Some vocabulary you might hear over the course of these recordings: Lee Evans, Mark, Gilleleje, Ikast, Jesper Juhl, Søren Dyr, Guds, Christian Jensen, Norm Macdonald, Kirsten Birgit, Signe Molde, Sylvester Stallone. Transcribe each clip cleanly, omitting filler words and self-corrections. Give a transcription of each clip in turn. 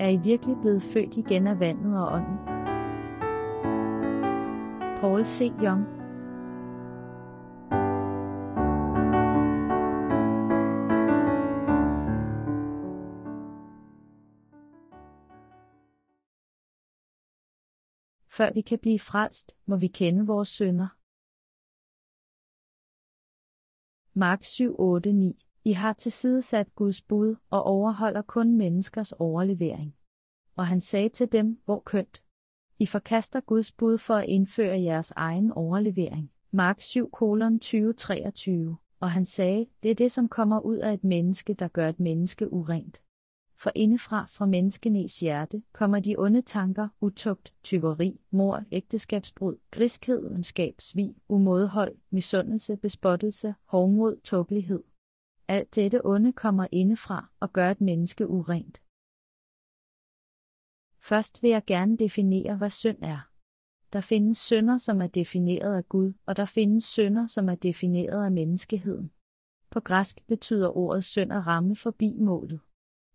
er I virkelig blevet født igen af vandet og ånden? Paul C. Young. Før vi kan blive frelst, må vi kende vores synder. Mark 7:8-9. I har tilsidesat Guds bud og overholder kun menneskers overlevering. Og han sagde til dem, hvor kønt. I forkaster Guds bud for at indføre jeres egen overlevering. Mark 7:20-23. Og han sagde, det er det, som kommer ud af et menneske, der gør et menneske urent. For indefra fra menneskenes hjerte kommer de onde tanker, utugt, tyveri, mord, ægteskabsbrud, griskhed, ondskab, svig, umådehold, misundelse, bespottelse, hovmod, tåbelighed. Alt dette onde kommer indefra og gør et menneske urent. Først vil jeg gerne definere, hvad synd er. Der findes synder, som er defineret af Gud, og der findes synder, som er defineret af menneskeheden. På græsk betyder ordet synd at ramme forbi målet.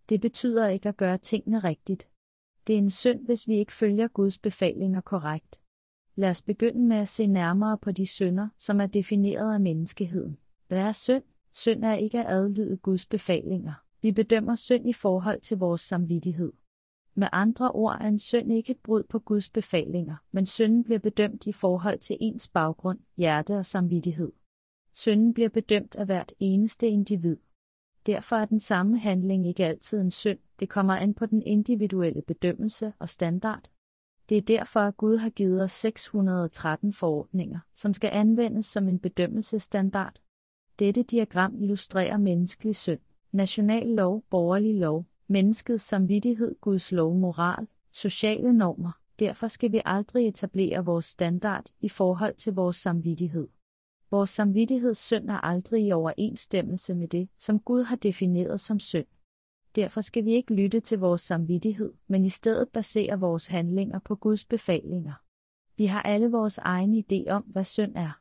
Det betyder ikke at gøre tingene rigtigt. Det er en synd, hvis vi ikke følger Guds befalinger korrekt. Lad os begynde med at se nærmere på de synder, som er defineret af menneskeheden. Hvad er synd? Synd er ikke at adlyde Guds befalinger. Vi bedømmer synd i forhold til vores samvittighed. Med andre ord er en synd ikke et brud på Guds befalinger, men synden bliver bedømt i forhold til ens baggrund, hjerte og samvittighed. Synden bliver bedømt af hvert eneste individ. Derfor er den samme handling ikke altid en synd, det kommer an på den individuelle bedømmelse og standard. Det er derfor, at Gud har givet os 613 forordninger, som skal anvendes som en bedømmelsesstandard. Dette diagram illustrerer menneskelig synd, national lov, borgerlig lov, menneskets samvittighed, Guds lov, moral, sociale normer. Derfor skal vi aldrig etablere vores standard i forhold til vores samvittighed. Vores samvittigheds synd er aldrig i overensstemmelse med det, som Gud har defineret som synd. Derfor skal vi ikke lytte til vores samvittighed, men i stedet basere vores handlinger på Guds befalinger. Vi har alle vores egne idé om, hvad synd er.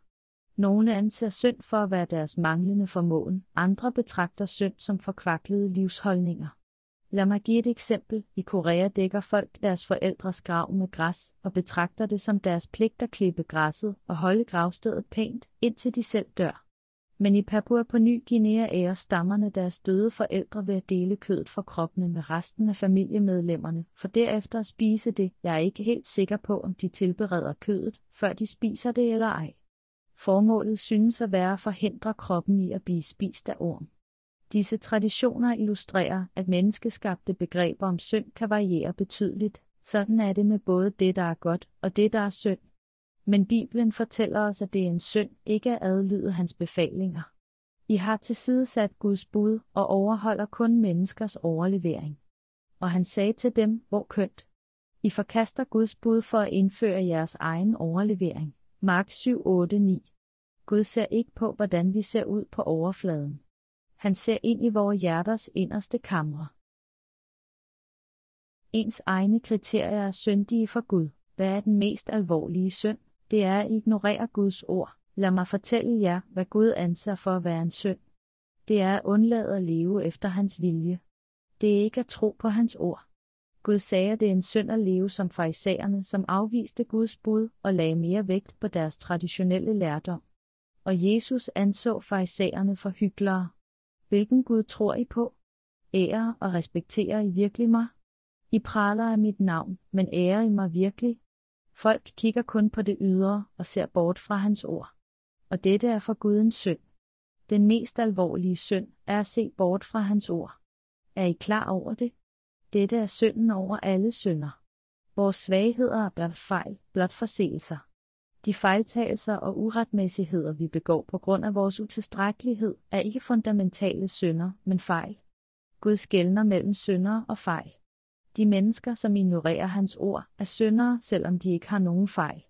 Nogle anser synd for at være deres manglende formåen, andre betragter synd som forkvaklede livsholdninger. Lad mig give et eksempel. I Korea dækker folk deres forældres grav med græs og betragter det som deres pligt at klippe græsset og holde gravstedet pænt, indtil de selv dør. Men i Papua på Ny Guinea ærer stammerne deres døde forældre ved at dele kødet fra kroppene med resten af familiemedlemmerne, for derefter at spise det. Jeg er ikke helt sikker på, om de tilbereder kødet, før de spiser det eller ej. Formålet synes at være at forhindre kroppen i at blive spist af orm. Disse traditioner illustrerer, at menneskeskabte begreber om synd kan variere betydeligt. Sådan er det med både det, der er godt, og det, der er synd. Men Bibelen fortæller os, at det er en synd ikke at adlyde hans befalinger. I har tilsidesat Guds bud og overholder kun menneskers overlevering. Og han sagde til dem, hvor kønt. I forkaster Guds bud for at indføre jeres egen overlevering. Mark 7:8-9. Gud ser ikke på, hvordan vi ser ud på overfladen. Han ser ind i vores hjerters inderste kamre. Ens egne kriterier er syndige for Gud. Hvad er den mest alvorlige synd? Det er at ignorere Guds ord. Lad mig fortælle jer, hvad Gud anser for at være en synd. Det er at undlade at leve efter hans vilje. Det er ikke at tro på hans ord. Gud sagde, at det er en synd at leve som farisæerne, som afviste Guds bud og lagde mere vægt på deres traditionelle lærdom. Og Jesus anså farisæerne for hyklere. Hvilken Gud tror I på? Ærer og respekterer I virkelig mig? I praler af mit navn, men ærer I mig virkelig? Folk kigger kun på det ydre og ser bort fra hans ord. Og dette er for Gud en synd. Den mest alvorlige synd er at se bort fra hans ord. Er I klar over det? Dette er synden over alle synder. Vores svagheder er blot fejl, blot forseelser. De fejltagelser og uretmæssigheder, vi begår på grund af vores utilstrækkelighed, er ikke fundamentale synder, men fejl. Gud skelner mellem syndere og fejl. De mennesker, som ignorerer hans ord, er syndere, selvom de ikke har nogen fejl.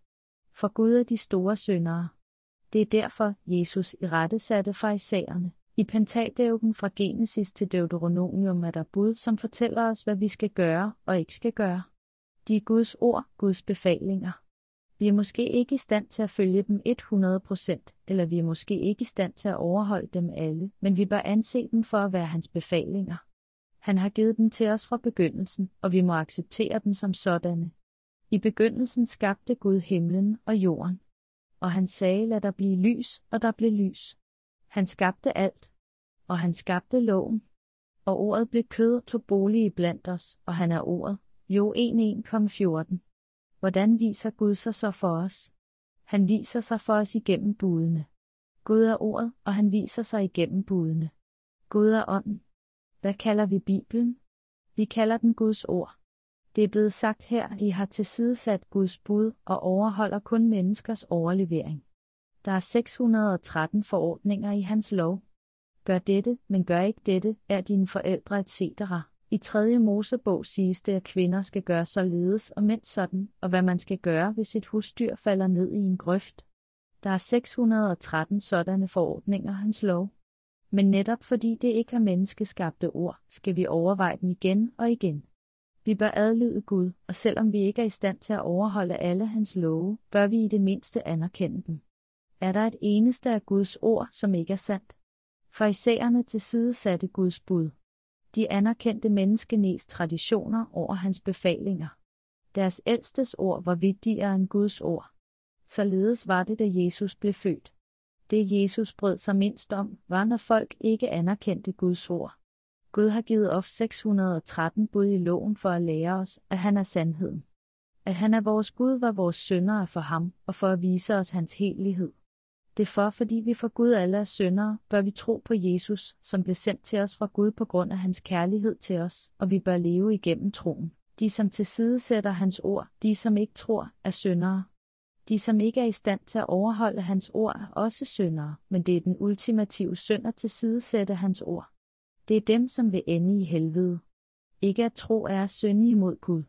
For Gud er de store syndere. Det er derfor, Jesus irettesatte farisæerne. I Pentateuken fra Genesis til Deuteronomium er der bud, som fortæller os, hvad vi skal gøre og ikke skal gøre. De er Guds ord, Guds befalinger. Vi er måske ikke i stand til at følge dem 100%, eller vi er måske ikke i stand til at overholde dem alle, men vi bør anse dem for at være hans befalinger. Han har givet dem til os fra begyndelsen, og vi må acceptere dem som sådanne. I begyndelsen skabte Gud himlen og jorden. Og han sagde, lad der blive lys, og der blev lys. Han skabte alt, og han skabte loven. Og ordet blev kød og tog bolig iblandt os, og han er ordet. Jo 1:14. Hvordan viser Gud sig så for os? Han viser sig for os igennem budene. Gud er ordet, og han viser sig igennem budene. Gud er ånden. Hvad kalder vi Bibelen? Vi kalder den Guds ord. Det er blevet sagt her, at I har tilsidesat Guds bud og overholder kun menneskers overlevering. Der er 613 forordninger i hans lov. Gør dette, men gør ikke dette, er dine forældre etc. I 3. Mosebog siges det, at kvinder skal gøre således og mænd sådan, og hvad man skal gøre, hvis et husdyr falder ned i en grøft. Der er 613 sådanne forordninger hans lov. Men netop fordi det ikke er menneskeskabte ord, skal vi overveje dem igen og igen. Vi bør adlyde Gud, og selvom vi ikke er i stand til at overholde alle hans love, bør vi i det mindste anerkende dem. Er der et eneste af Guds ord, som ikke er sandt? Farisæerne tilsidesatte Guds bud. De anerkendte menneskenes traditioner over hans befalinger. Deres ældstes ord var vigtigere end Guds ord. Således var det, da Jesus blev født. Det Jesus brød sig mindst om, var når folk ikke anerkendte Guds ord. Gud har givet os 613 bud i loven for at lære os, at han er sandheden. At han er vores Gud, var vores syndere for ham, og for at vise os hans hellighed. Det er fordi vi for Gud alle er syndere, bør vi tro på Jesus, som blev sendt til os fra Gud på grund af hans kærlighed til os, og vi bør leve igennem troen. De, som tilsidesætter hans ord, de, som ikke tror, er syndere. De, som ikke er i stand til at overholde hans ord, er også syndere, men det er den ultimative synd at tilsidesætte hans ord. Det er dem, som vil ende i helvede. Ikke at tro er at synde imod Gud.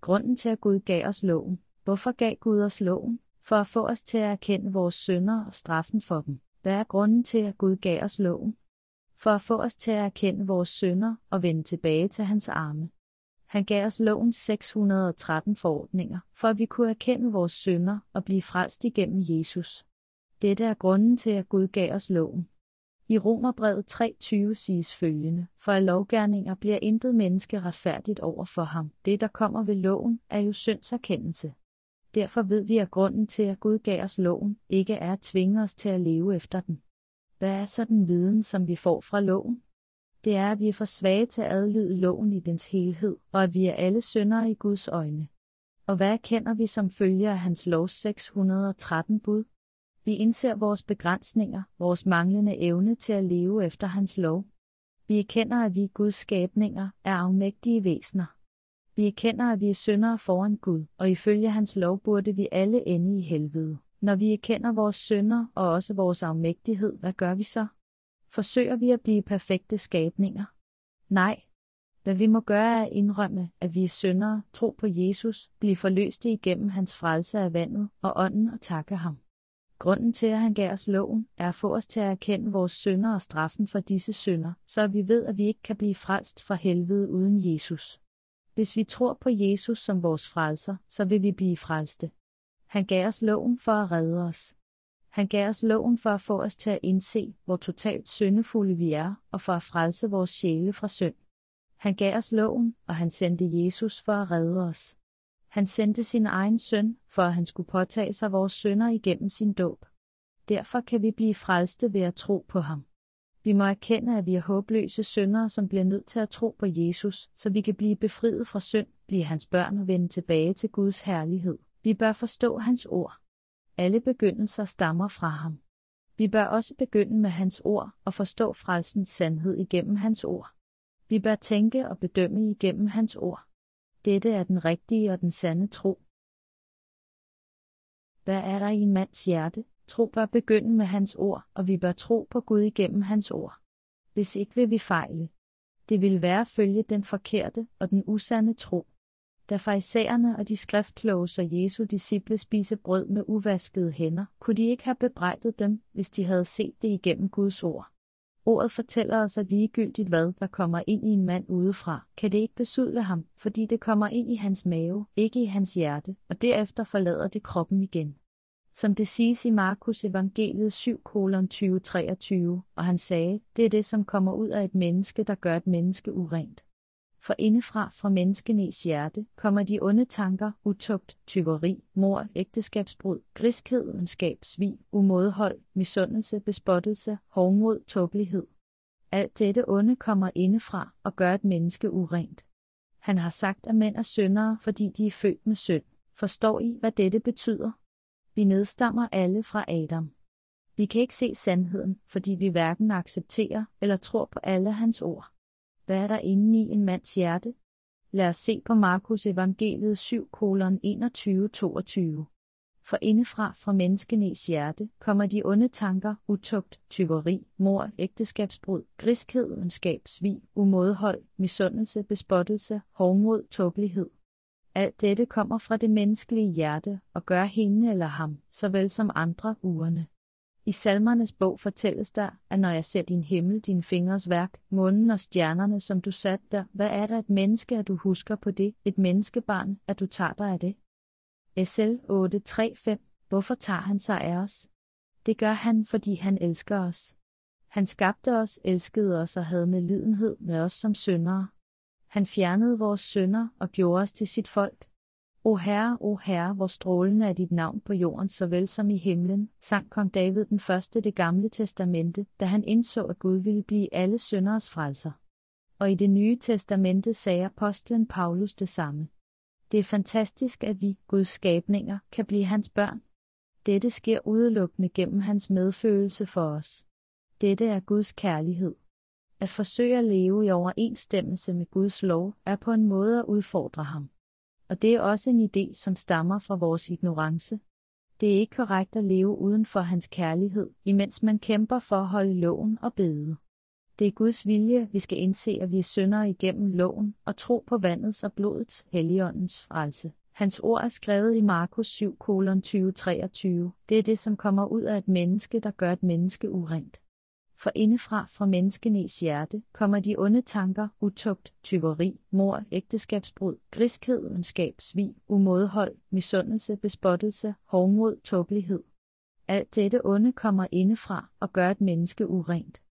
Grunden til, at Gud gav os loven. Hvorfor gav Gud os loven? For at få os til at erkende vores synder og straffen for dem. Hvad er grunden til, at Gud gav os loven? For at få os til at erkende vores synder og vende tilbage til hans arme. Han gav os lovens 613 forordninger, for at vi kunne erkende vores synder og blive frelst igennem Jesus. Dette er grunden til, at Gud gav os loven. I Romerbrevet 3:20 siges følgende, for af lovgerninger bliver intet menneske retfærdigt over for ham. Det, der kommer ved loven, er jo syndserkendelse. Derfor ved vi, at grunden til, at Gud gav os loven, ikke er at tvinge os til at leve efter den. Hvad er så den viden, som vi får fra loven? Det er, at vi er for svage til at adlyde loven i dens helhed, og at vi er alle syndere i Guds øjne. Og hvad erkender vi som følger af hans lovs 613 bud? Vi indser vores begrænsninger, vores manglende evne til at leve efter hans lov. Vi erkender, at vi er Guds skabninger, er afmægtige væsener. Vi erkender, at vi er syndere foran Gud, og ifølge hans lov burde vi alle ende i helvede. Når vi erkender vores synder og også vores afmægtighed, hvad gør vi så? Forsøger vi at blive perfekte skabninger? Nej. Hvad vi må gøre er at indrømme, at vi er syndere, tro på Jesus, blive forløste igennem hans frelse af vandet og ånden og takke ham. Grunden til, at han gav os loven, er at få os til at erkende vores synder og straffen for disse synder, så vi ved, at vi ikke kan blive frelst fra helvede uden Jesus. Hvis vi tror på Jesus som vores frelser, så vil vi blive frelste. Han gav os loven for at redde os. Han gav os loven for at få os til at indse, hvor totalt syndefulde vi er, og for at frelse vores sjæle fra synd. Han gav os loven, og han sendte Jesus for at redde os. Han sendte sin egen søn, for at han skulle påtage sig vores synder igennem sin dåb. Derfor kan vi blive frelste ved at tro på ham. Vi må erkende, at vi er håbløse syndere, som bliver nødt til at tro på Jesus, så vi kan blive befriet fra synd, blive hans børn og vende tilbage til Guds herlighed. Vi bør forstå hans ord. Alle begyndelser stammer fra ham. Vi bør også begynde med hans ord og forstå frelsens sandhed igennem hans ord. Vi bør tænke og bedømme igennem hans ord. Dette er den rigtige og den sande tro. Hvad er der i en mands hjerte? Tro bør begynde med hans ord, og vi bør tro på Gud igennem hans ord. Hvis ikke vil vi fejle. Det vil være at følge den forkerte og den usande tro. Da farisæerne og de skriftkloge og Jesu disciple spiste brød med uvaskede hænder, kunne de ikke have bebrejdet dem, hvis de havde set det igennem Guds ord. Ordet fortæller os, at ligegyldigt hvad der kommer ind i en mand udefra, kan det ikke besudle ham, fordi det kommer ind i hans mave, ikke i hans hjerte, og derefter forlader det kroppen igen. som det siges i Markus evangeliet 7:20-23, og han sagde, det er det, som kommer ud af et menneske, der gør et menneske urent. For indefra fra menneskenes hjerte kommer de onde tanker, utugt, tyveri, mord, ægteskabsbrud, griskhed, ondskab, svig, umådehold, misundelse, bespottelse, hovmod, tåbelighed. Alt dette onde kommer indefra og gør et menneske urent. Han har sagt, at mænd er syndere, fordi de er født med synd. Forstår I, hvad dette betyder? Vi nedstammer alle fra Adam. Vi kan ikke se sandheden, fordi vi hverken accepterer eller tror på alle hans ord. Hvad er der inde i en mands hjerte? Lad os se på Markus evangeliet 7:21-22. For indefra fra menneskenes hjerte kommer de onde tanker, utugt, tyveri, mord, ægteskabsbrud, griskhed, ondskab, svig, umådehold, misundelse, bespottelse, hovmod, tåbelighed. Alt dette kommer fra det menneskelige hjerte og gør hende eller ham, såvel som andre urene. I Salmernes bog fortælles der, at når jeg ser din himmel, din fingers værk, månen og stjernerne, som du satte der, hvad er der et menneske, at du husker på det, et menneskebarn, at du tager dig af det? Esl 8:3-5. Hvorfor tager han sig af os? Det gør han, fordi han elsker os. Han skabte os, elskede os og havde medlidenhed med os som syndere. Han fjernede vores synder og gjorde os til sit folk. O Herre, hvor strålende er dit navn på jorden såvel som i himlen, sang kong David den første det gamle testamente, da han indså, at Gud ville blive alle synderes frelser. Og i det nye testamente sagde apostlen Paulus det samme. Det er fantastisk, at vi, Guds skabninger, kan blive hans børn. Dette sker udelukkende gennem hans medfølelse for os. Dette er Guds kærlighed. At forsøge at leve i overensstemmelse med Guds lov er på en måde at udfordre ham. Og det er også en idé, som stammer fra vores ignorance. Det er ikke korrekt at leve uden for hans kærlighed, imens man kæmper for at holde loven og bede. Det er Guds vilje, vi skal indse, at vi er syndere igennem loven og tro på vandets og blodets, Helligåndens frelse. Hans ord er skrevet i Markus 7:20-23. Det er det, som kommer ud af et menneske, der gør et menneske urent. For indefra fra menneskenes hjerte kommer de onde tanker, utugt, tyveri, mord, ægteskabsbrud, griskhed, ondskab, svig, umådehold, misundelse, bespottelse, hovmod, tåbelighed. Alt dette onde kommer indefra og gør et menneske urent.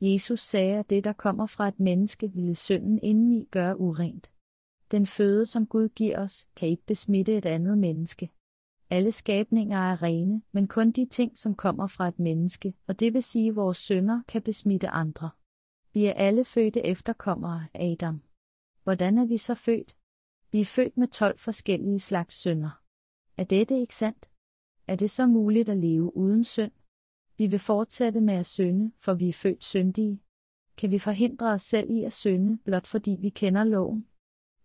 Jesus sagde, at det, der kommer fra et menneske, ville synden indeni gøre urent. Den føde, som Gud giver os, kan ikke besmitte et andet menneske. Alle skabninger er rene, men kun de ting, som kommer fra et menneske, og det vil sige, at vores synder kan besmitte andre. Vi er alle fødte efterkommere af Adam. Hvordan er vi så født? Vi er født med 12 forskellige slags synder. Er dette ikke sandt? Er det så muligt at leve uden synd? Vi vil fortsætte med at synde, for vi er født syndige. Kan vi forhindre os selv i at synde, blot fordi vi kender loven?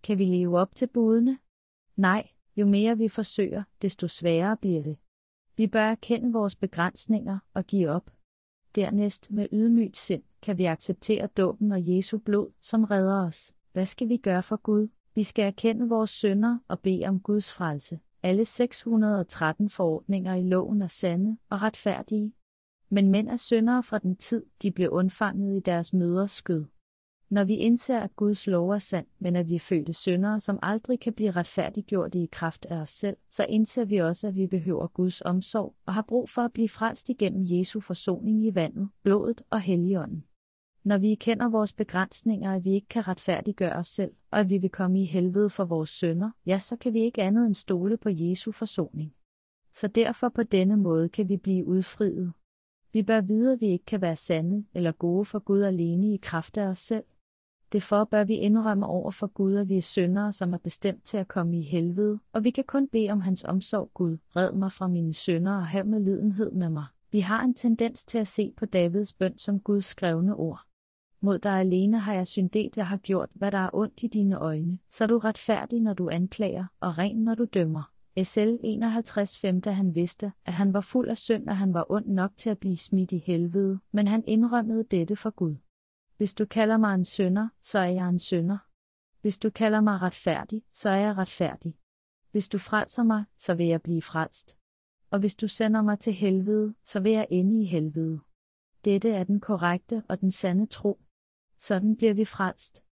Kan vi leve op til budene? Nej. Jo mere vi forsøger, desto sværere bliver det. Vi bør erkende vores begrænsninger og give op. Dernæst med ydmygt sind kan vi acceptere dåben og Jesu blod, som redder os. Hvad skal vi gøre for Gud? Vi skal erkende vores synder og bede om Guds frelse. Alle 613 forordninger i loven er sande og retfærdige. Men mænd er syndere fra den tid, de blev undfanget i deres mødres skød. Når vi indser, at Guds lov er sand, men at vi er fødte syndere, som aldrig kan blive retfærdiggjort i kraft af os selv, så indser vi også, at vi behøver Guds omsorg og har brug for at blive frelst igennem Jesu forsoning i vandet, blodet og Helligånden. Når vi erkender vores begrænsninger, at vi ikke kan retfærdiggøre os selv, og at vi vil komme i helvede for vores synder, ja, så kan vi ikke andet end stole på Jesu forsoning. Så derfor på denne måde kan vi blive udfriet. Vi bør vide, at vi ikke kan være sande eller gode for Gud alene i kraft af os selv. Derfor bør vi indrømme over for Gud, at vi er syndere, som er bestemt til at komme i helvede, og vi kan kun bede om hans omsorg. Gud, red mig fra mine synder og hav medlidenhed med mig. Vi har en tendens til at se på Davids bøn som Guds skrevne ord. Mod dig alene har jeg syndet, jeg har gjort, hvad der er ondt i dine øjne, så er du retfærdig, når du anklager, og ren, når du dømmer. Esl 51:5. Da han vidste, at han var fuld af synd, og han var ond nok til at blive smidt i helvede, men han indrømmede dette for Gud. Hvis du kalder mig en synder, så er jeg en synder. Hvis du kalder mig retfærdig, så er jeg retfærdig. Hvis du frelser mig, så vil jeg blive frelst. Og hvis du sender mig til helvede, så vil jeg ende i helvede. Dette er den korrekte og den sande tro. Sådan bliver vi frelst.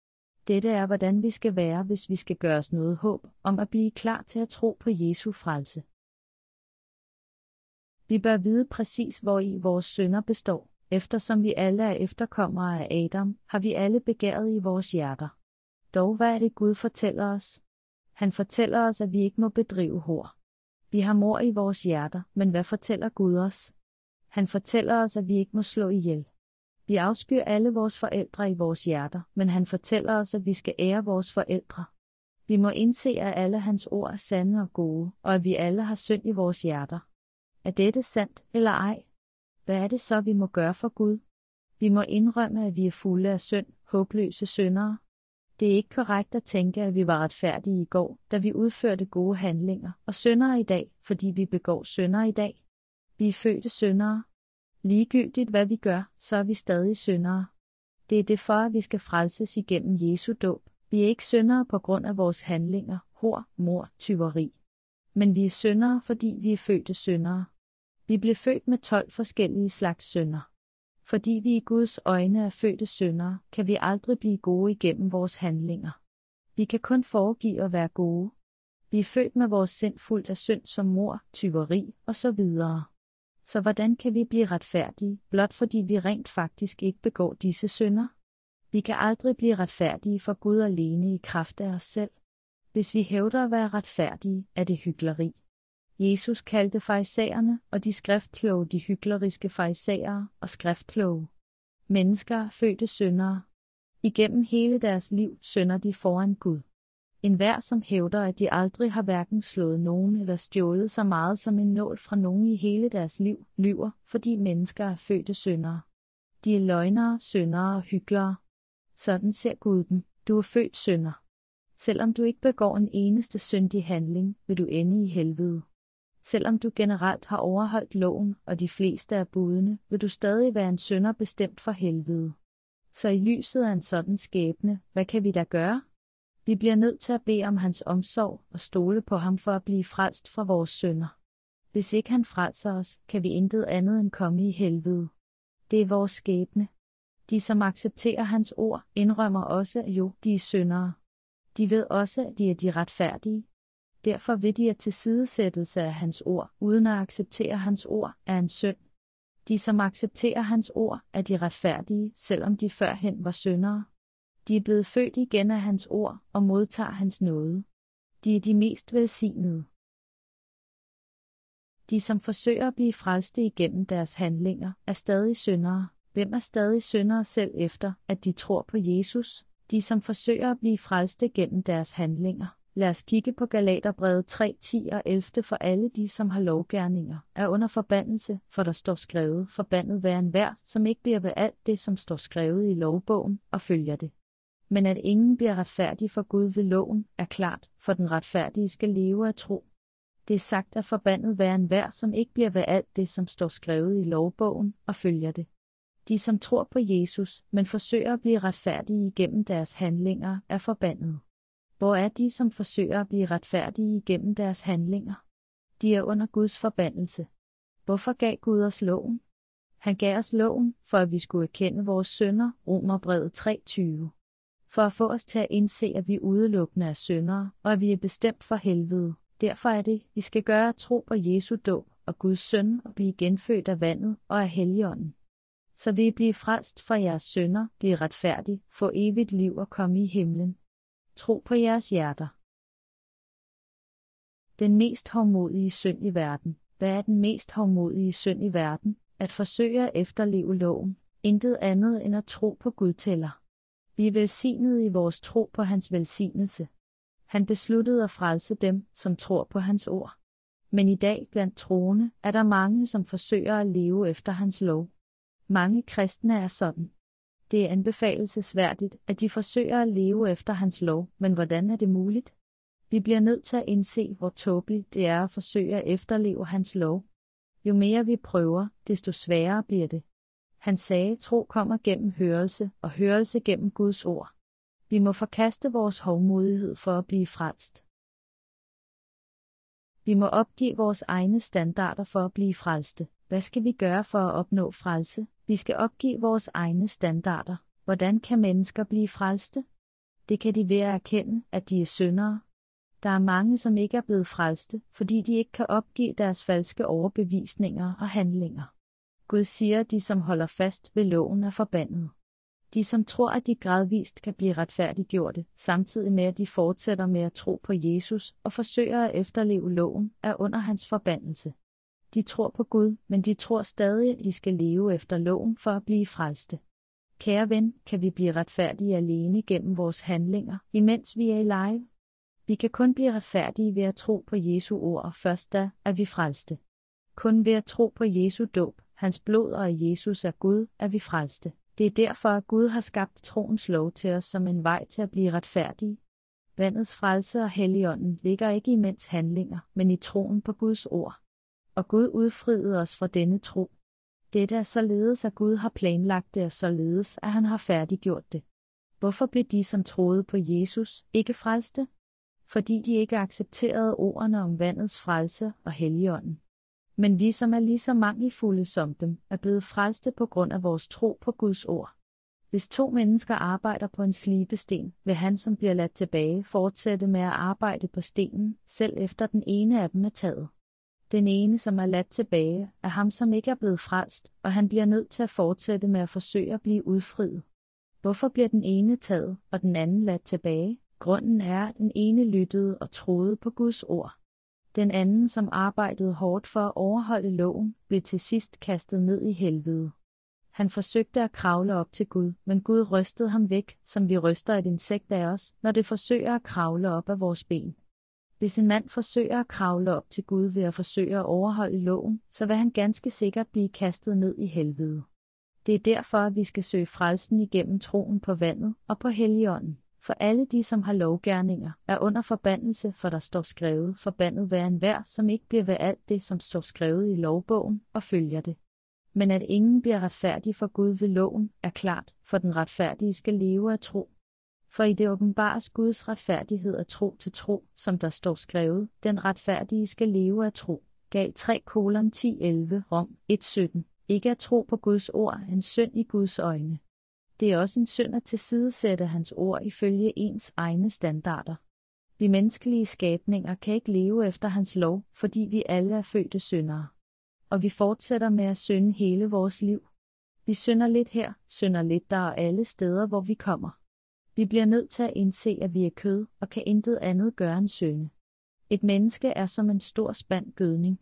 Dette er, hvordan vi skal være, hvis vi skal gøre os noget håb om at blive klar til at tro på Jesu frelse. Vi bør vide præcis, hvori vores synder består. Eftersom vi alle er efterkommere af Adam, har vi alle begæret i vores hjerter. Dog hvad er det Gud fortæller os? Han fortæller os, at vi ikke må bedrive hor. Vi har mord i vores hjerter, men hvad fortæller Gud os? Han fortæller os, at vi ikke må slå ihjel. Vi afskyr alle vores forældre i vores hjerter, men han fortæller os, at vi skal ære vores forældre. Vi må indse, at alle hans ord er sande og gode, og at vi alle har synd i vores hjerter. Er dette sandt eller ej? Hvad er det så, vi må gøre for Gud? Vi må indrømme, at vi er fulde af synd, håbløse syndere. Det er ikke korrekt at tænke, at vi var retfærdige i går, da vi udførte gode handlinger, og synder i dag, fordi vi begår synder i dag. Vi er fødte syndere. Ligegyldigt hvad vi gør, så er vi stadig syndere. Det er derfor, at vi skal frelses igennem Jesu dåb. Vi er ikke syndere på grund af vores handlinger, hor, mord, tyveri. Men vi er syndere, fordi vi er fødte syndere. Vi blev født med 12 forskellige slags synder. Fordi vi i Guds øjne er fødte syndere, kan vi aldrig blive gode igennem vores handlinger. Vi kan kun foregive at være gode. Vi er født med vores sind fuldt af synd som mord, tyveri osv. Så hvordan kan vi blive retfærdige, blot fordi vi rent faktisk ikke begår disse synder? Vi kan aldrig blive retfærdige for Gud alene i kraft af os selv. Hvis vi hævder at være retfærdige, er det hykleri. Jesus kaldte farisæerne og de skriftkloge de hykleriske farisæere og skriftkloge. Mennesker fødte syndere. Igennem hele deres liv synder de foran Gud. En hver, som hævder, at de aldrig har hverken slået nogen eller stjålet så meget som en nål fra nogen i hele deres liv, lyver, fordi mennesker er fødte syndere. De er løgnere, syndere og hyklere. Sådan ser Gud dem. Du er født synder. Selvom du ikke begår en eneste syndig handling, vil du ende i helvede. Selvom du generelt har overholdt loven og de fleste af budene, vil du stadig være en synder bestemt for helvede. Så i lyset af en sådan skæbne, hvad kan vi da gøre? Vi bliver nødt til at bede om hans omsorg og stole på ham for at blive frelst fra vores synder. Hvis ikke han frelser os, kan vi intet andet end komme i helvede. Det er vores skæbne. De, som accepterer hans ord, indrømmer også, at jo, de er syndere. De ved også, at de er de retfærdige. Derfor vil de, at tilsidesættelse af hans ord, uden at acceptere hans ord, er en synd. De, som accepterer hans ord, er de retfærdige, selvom de førhen var syndere. De er blevet født igen af hans ord og modtager hans nåde. De er de mest velsignede. De, som forsøger at blive frelste igennem deres handlinger, er stadig syndere. Hvem er stadig syndere selv efter, at de tror på Jesus? De, som forsøger at blive frelste gennem deres handlinger. Lad os kigge på Galaterbrevet 3, 10 og 11, for alle de, som har lovgerninger, er under forbandelse, for der står skrevet, forbandet være enhver, som ikke bliver ved alt det, som står skrevet i lovbogen, og følger det. Men at ingen bliver retfærdig for Gud ved loven, er klart, for den retfærdige skal leve af tro. Det er sagt, at forbandet være enhver, som ikke bliver ved alt det, som står skrevet i lovbogen, og følger det. De, som tror på Jesus, men forsøger at blive retfærdige igennem deres handlinger, er forbandet. Hvor er de, som forsøger at blive retfærdige igennem deres handlinger? De er under Guds forbandelse. Hvorfor gav Gud os loven? Han gav os loven, for at vi skulle erkende vores synder, Romerbrevet 3:20. For at få os til at indse, at vi udelukkende er syndere, og at vi er bestemt for helvede. Derfor er det, vi skal gøre at tro på Jesu dåb og Guds søn og blive genfødt af vandet og af Helligånden. Så vil I blive frelst fra jeres synder, blive retfærdig, få evigt liv og komme i himlen. Tro på jeres hjerter. Den mest hovmodige synd i verden. Hvad er den mest hovmodige synd i verden? At forsøge at efterleve loven. Intet andet end at tro på Gud tæller. Vi er velsignede i vores tro på hans velsignelse. Han besluttede at frelse dem, som tror på hans ord. Men i dag blandt troende er der mange, som forsøger at leve efter hans lov. Mange kristne er sådan. Det er anbefalelsesværdigt, at de forsøger at leve efter hans lov, men hvordan er det muligt? Vi bliver nødt til at indse, hvor tåbeligt det er at forsøge at efterleve hans lov. Jo mere vi prøver, desto sværere bliver det. Han sagde, tro kommer gennem hørelse, og hørelse gennem Guds ord. Vi må forkaste vores hovmodighed for at blive frelst. Vi må opgive vores egne standarder for at blive frelste. Hvad skal vi gøre for at opnå frelse? Vi skal opgive vores egne standarder. Hvordan kan mennesker blive frelste? Det kan de ved at erkende, at de er syndere. Der er mange, som ikke er blevet frelste, fordi de ikke kan opgive deres falske overbevisninger og handlinger. Gud siger, at de, som holder fast ved loven, er forbandet. De, som tror, at de gradvist kan blive retfærdiggjorte, samtidig med, at de fortsætter med at tro på Jesus og forsøger at efterleve loven, er under hans forbandelse. De tror på Gud, men de tror stadig, at de skal leve efter loven for at blive frelste. Kære ven, kan vi blive retfærdige alene gennem vores handlinger, imens vi er i live? Vi kan kun blive retfærdige ved at tro på Jesu ord, og først da er vi frelste. Kun ved at tro på Jesu dåb, hans blod og at Jesus er Gud, er vi frelste. Det er derfor, at Gud har skabt troens lov til os som en vej til at blive retfærdige. Vandets frelse og Helligånden ligger ikke i mænds handlinger, men i troen på Guds ord. Og Gud udfriede os fra denne tro. Dette er således, at Gud har planlagt det, og således, at han har færdiggjort det. Hvorfor blev de, som troede på Jesus, ikke frelste? Fordi de ikke accepterede ordene om vandets frelse og Helligånden. Men vi, som er lige så mangelfulde som dem, er blevet frelste på grund af vores tro på Guds ord. Hvis to mennesker arbejder på en slibesten, vil han, som bliver ladt tilbage, fortsætte med at arbejde på stenen, selv efter den ene af dem er taget. Den ene, som er ladt tilbage, er ham, som ikke er blevet frelst, og han bliver nødt til at fortsætte med at forsøge at blive udfriet. Hvorfor bliver den ene taget, og den anden ladt tilbage? Grunden er, at den ene lyttede og troede på Guds ord. Den anden, som arbejdede hårdt for at overholde loven, blev til sidst kastet ned i helvede. Han forsøgte at kravle op til Gud, men Gud rystede ham væk, som vi ryster et insekt af os, når det forsøger at kravle op af vores ben. Hvis en mand forsøger at kravle op til Gud ved at forsøge at overholde loven, så vil han ganske sikkert blive kastet ned i helvede. Det er derfor, at vi skal søge frelsen igennem troen på vandet og på Helligånden. For alle de, som har lovgerninger, er under forbandelse, for der står skrevet, forbandet være enhver, som ikke bliver ved alt det, som står skrevet i lovbogen, og følger det. Men at ingen bliver retfærdig for Gud ved loven, er klart, for den retfærdige skal leve af tro. For i det åbenbares Guds retfærdighed af tro til tro, som der står skrevet, den retfærdige skal leve af tro. Gal 3:10-11, Rom 1:17. Ikke at tro på Guds ord er en synd i Guds øjne. Det er også en synd at tilsidesætte hans ord ifølge ens egne standarder. Vi menneskelige skabninger kan ikke leve efter hans lov, fordi vi alle er fødte syndere. Og vi fortsætter med at synde hele vores liv. Vi synder lidt her, synder lidt der og alle steder, hvor vi kommer. Vi bliver nødt til at indse, at vi er kød og kan intet andet gøre end synde. Et menneske er som en stor spand gødning.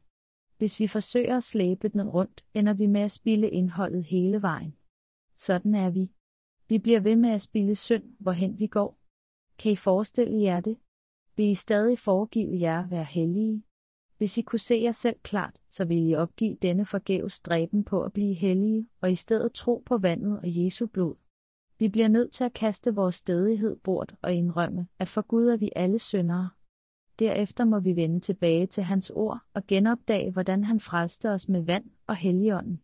Hvis vi forsøger at slæbe den rundt, ender vi med at spilde indholdet hele vejen. Sådan er vi. Vi bliver ved med at spilde synd, hvorhen vi går. Kan I forestille jer det? Vil I stadig foregive jer at være hellige? Hvis I kunne se jer selv klart, så ville I opgive denne forgæves stræben på at blive hellige, og i stedet tro på vandet og Jesu blod. Vi bliver nødt til at kaste vores stædighed bort og indrømme, at for Gud er vi alle syndere. Derefter må vi vende tilbage til hans ord og genopdage, hvordan han frelste os med vand og Helligånden.